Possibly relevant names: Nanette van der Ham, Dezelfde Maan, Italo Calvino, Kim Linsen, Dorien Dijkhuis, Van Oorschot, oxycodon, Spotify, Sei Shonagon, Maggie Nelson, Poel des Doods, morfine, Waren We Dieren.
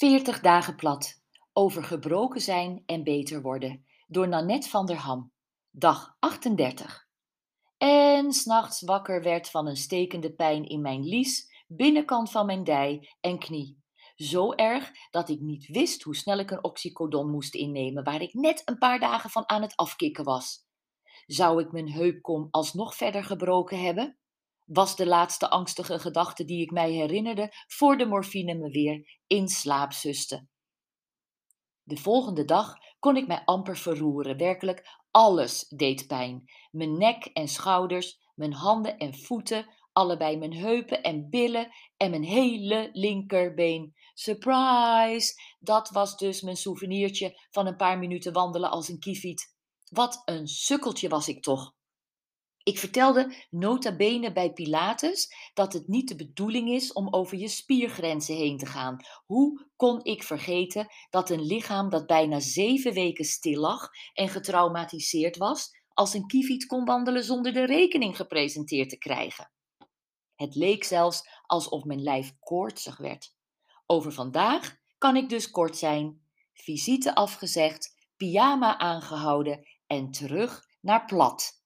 40 dagen plat. Over gebroken zijn en beter worden. Door Nanette van der Ham. Dag 38. En 's nachts wakker werd van een stekende pijn in mijn lies, binnenkant van mijn dij en knie. Zo erg dat ik niet wist hoe snel ik een oxycodon moest innemen, waar ik net een paar dagen van aan het afkicken was. Zou ik mijn heupkom alsnog verder gebroken hebben? Was de laatste angstige gedachte die ik mij herinnerde, voor de morfine me weer in slaap suste. De volgende dag kon ik mij amper verroeren, werkelijk alles deed pijn. Mijn nek en schouders, mijn handen en voeten, allebei mijn heupen en billen en mijn hele linkerbeen. Surprise! Dat was dus mijn souvenirtje van een paar minuten wandelen als een kieviet. Wat een sukkeltje was ik toch! Ik vertelde nota bene bij Pilates dat het niet de bedoeling is om over je spiergrenzen heen te gaan. Hoe kon ik vergeten dat een lichaam dat bijna 7 weken stil lag en getraumatiseerd was, als een kieviet kon wandelen zonder de rekening gepresenteerd te krijgen? Het leek zelfs alsof mijn lijf koortsig werd. Over vandaag kan ik dus kort zijn. Visite afgezegd, pyjama aangehouden en terug naar plat.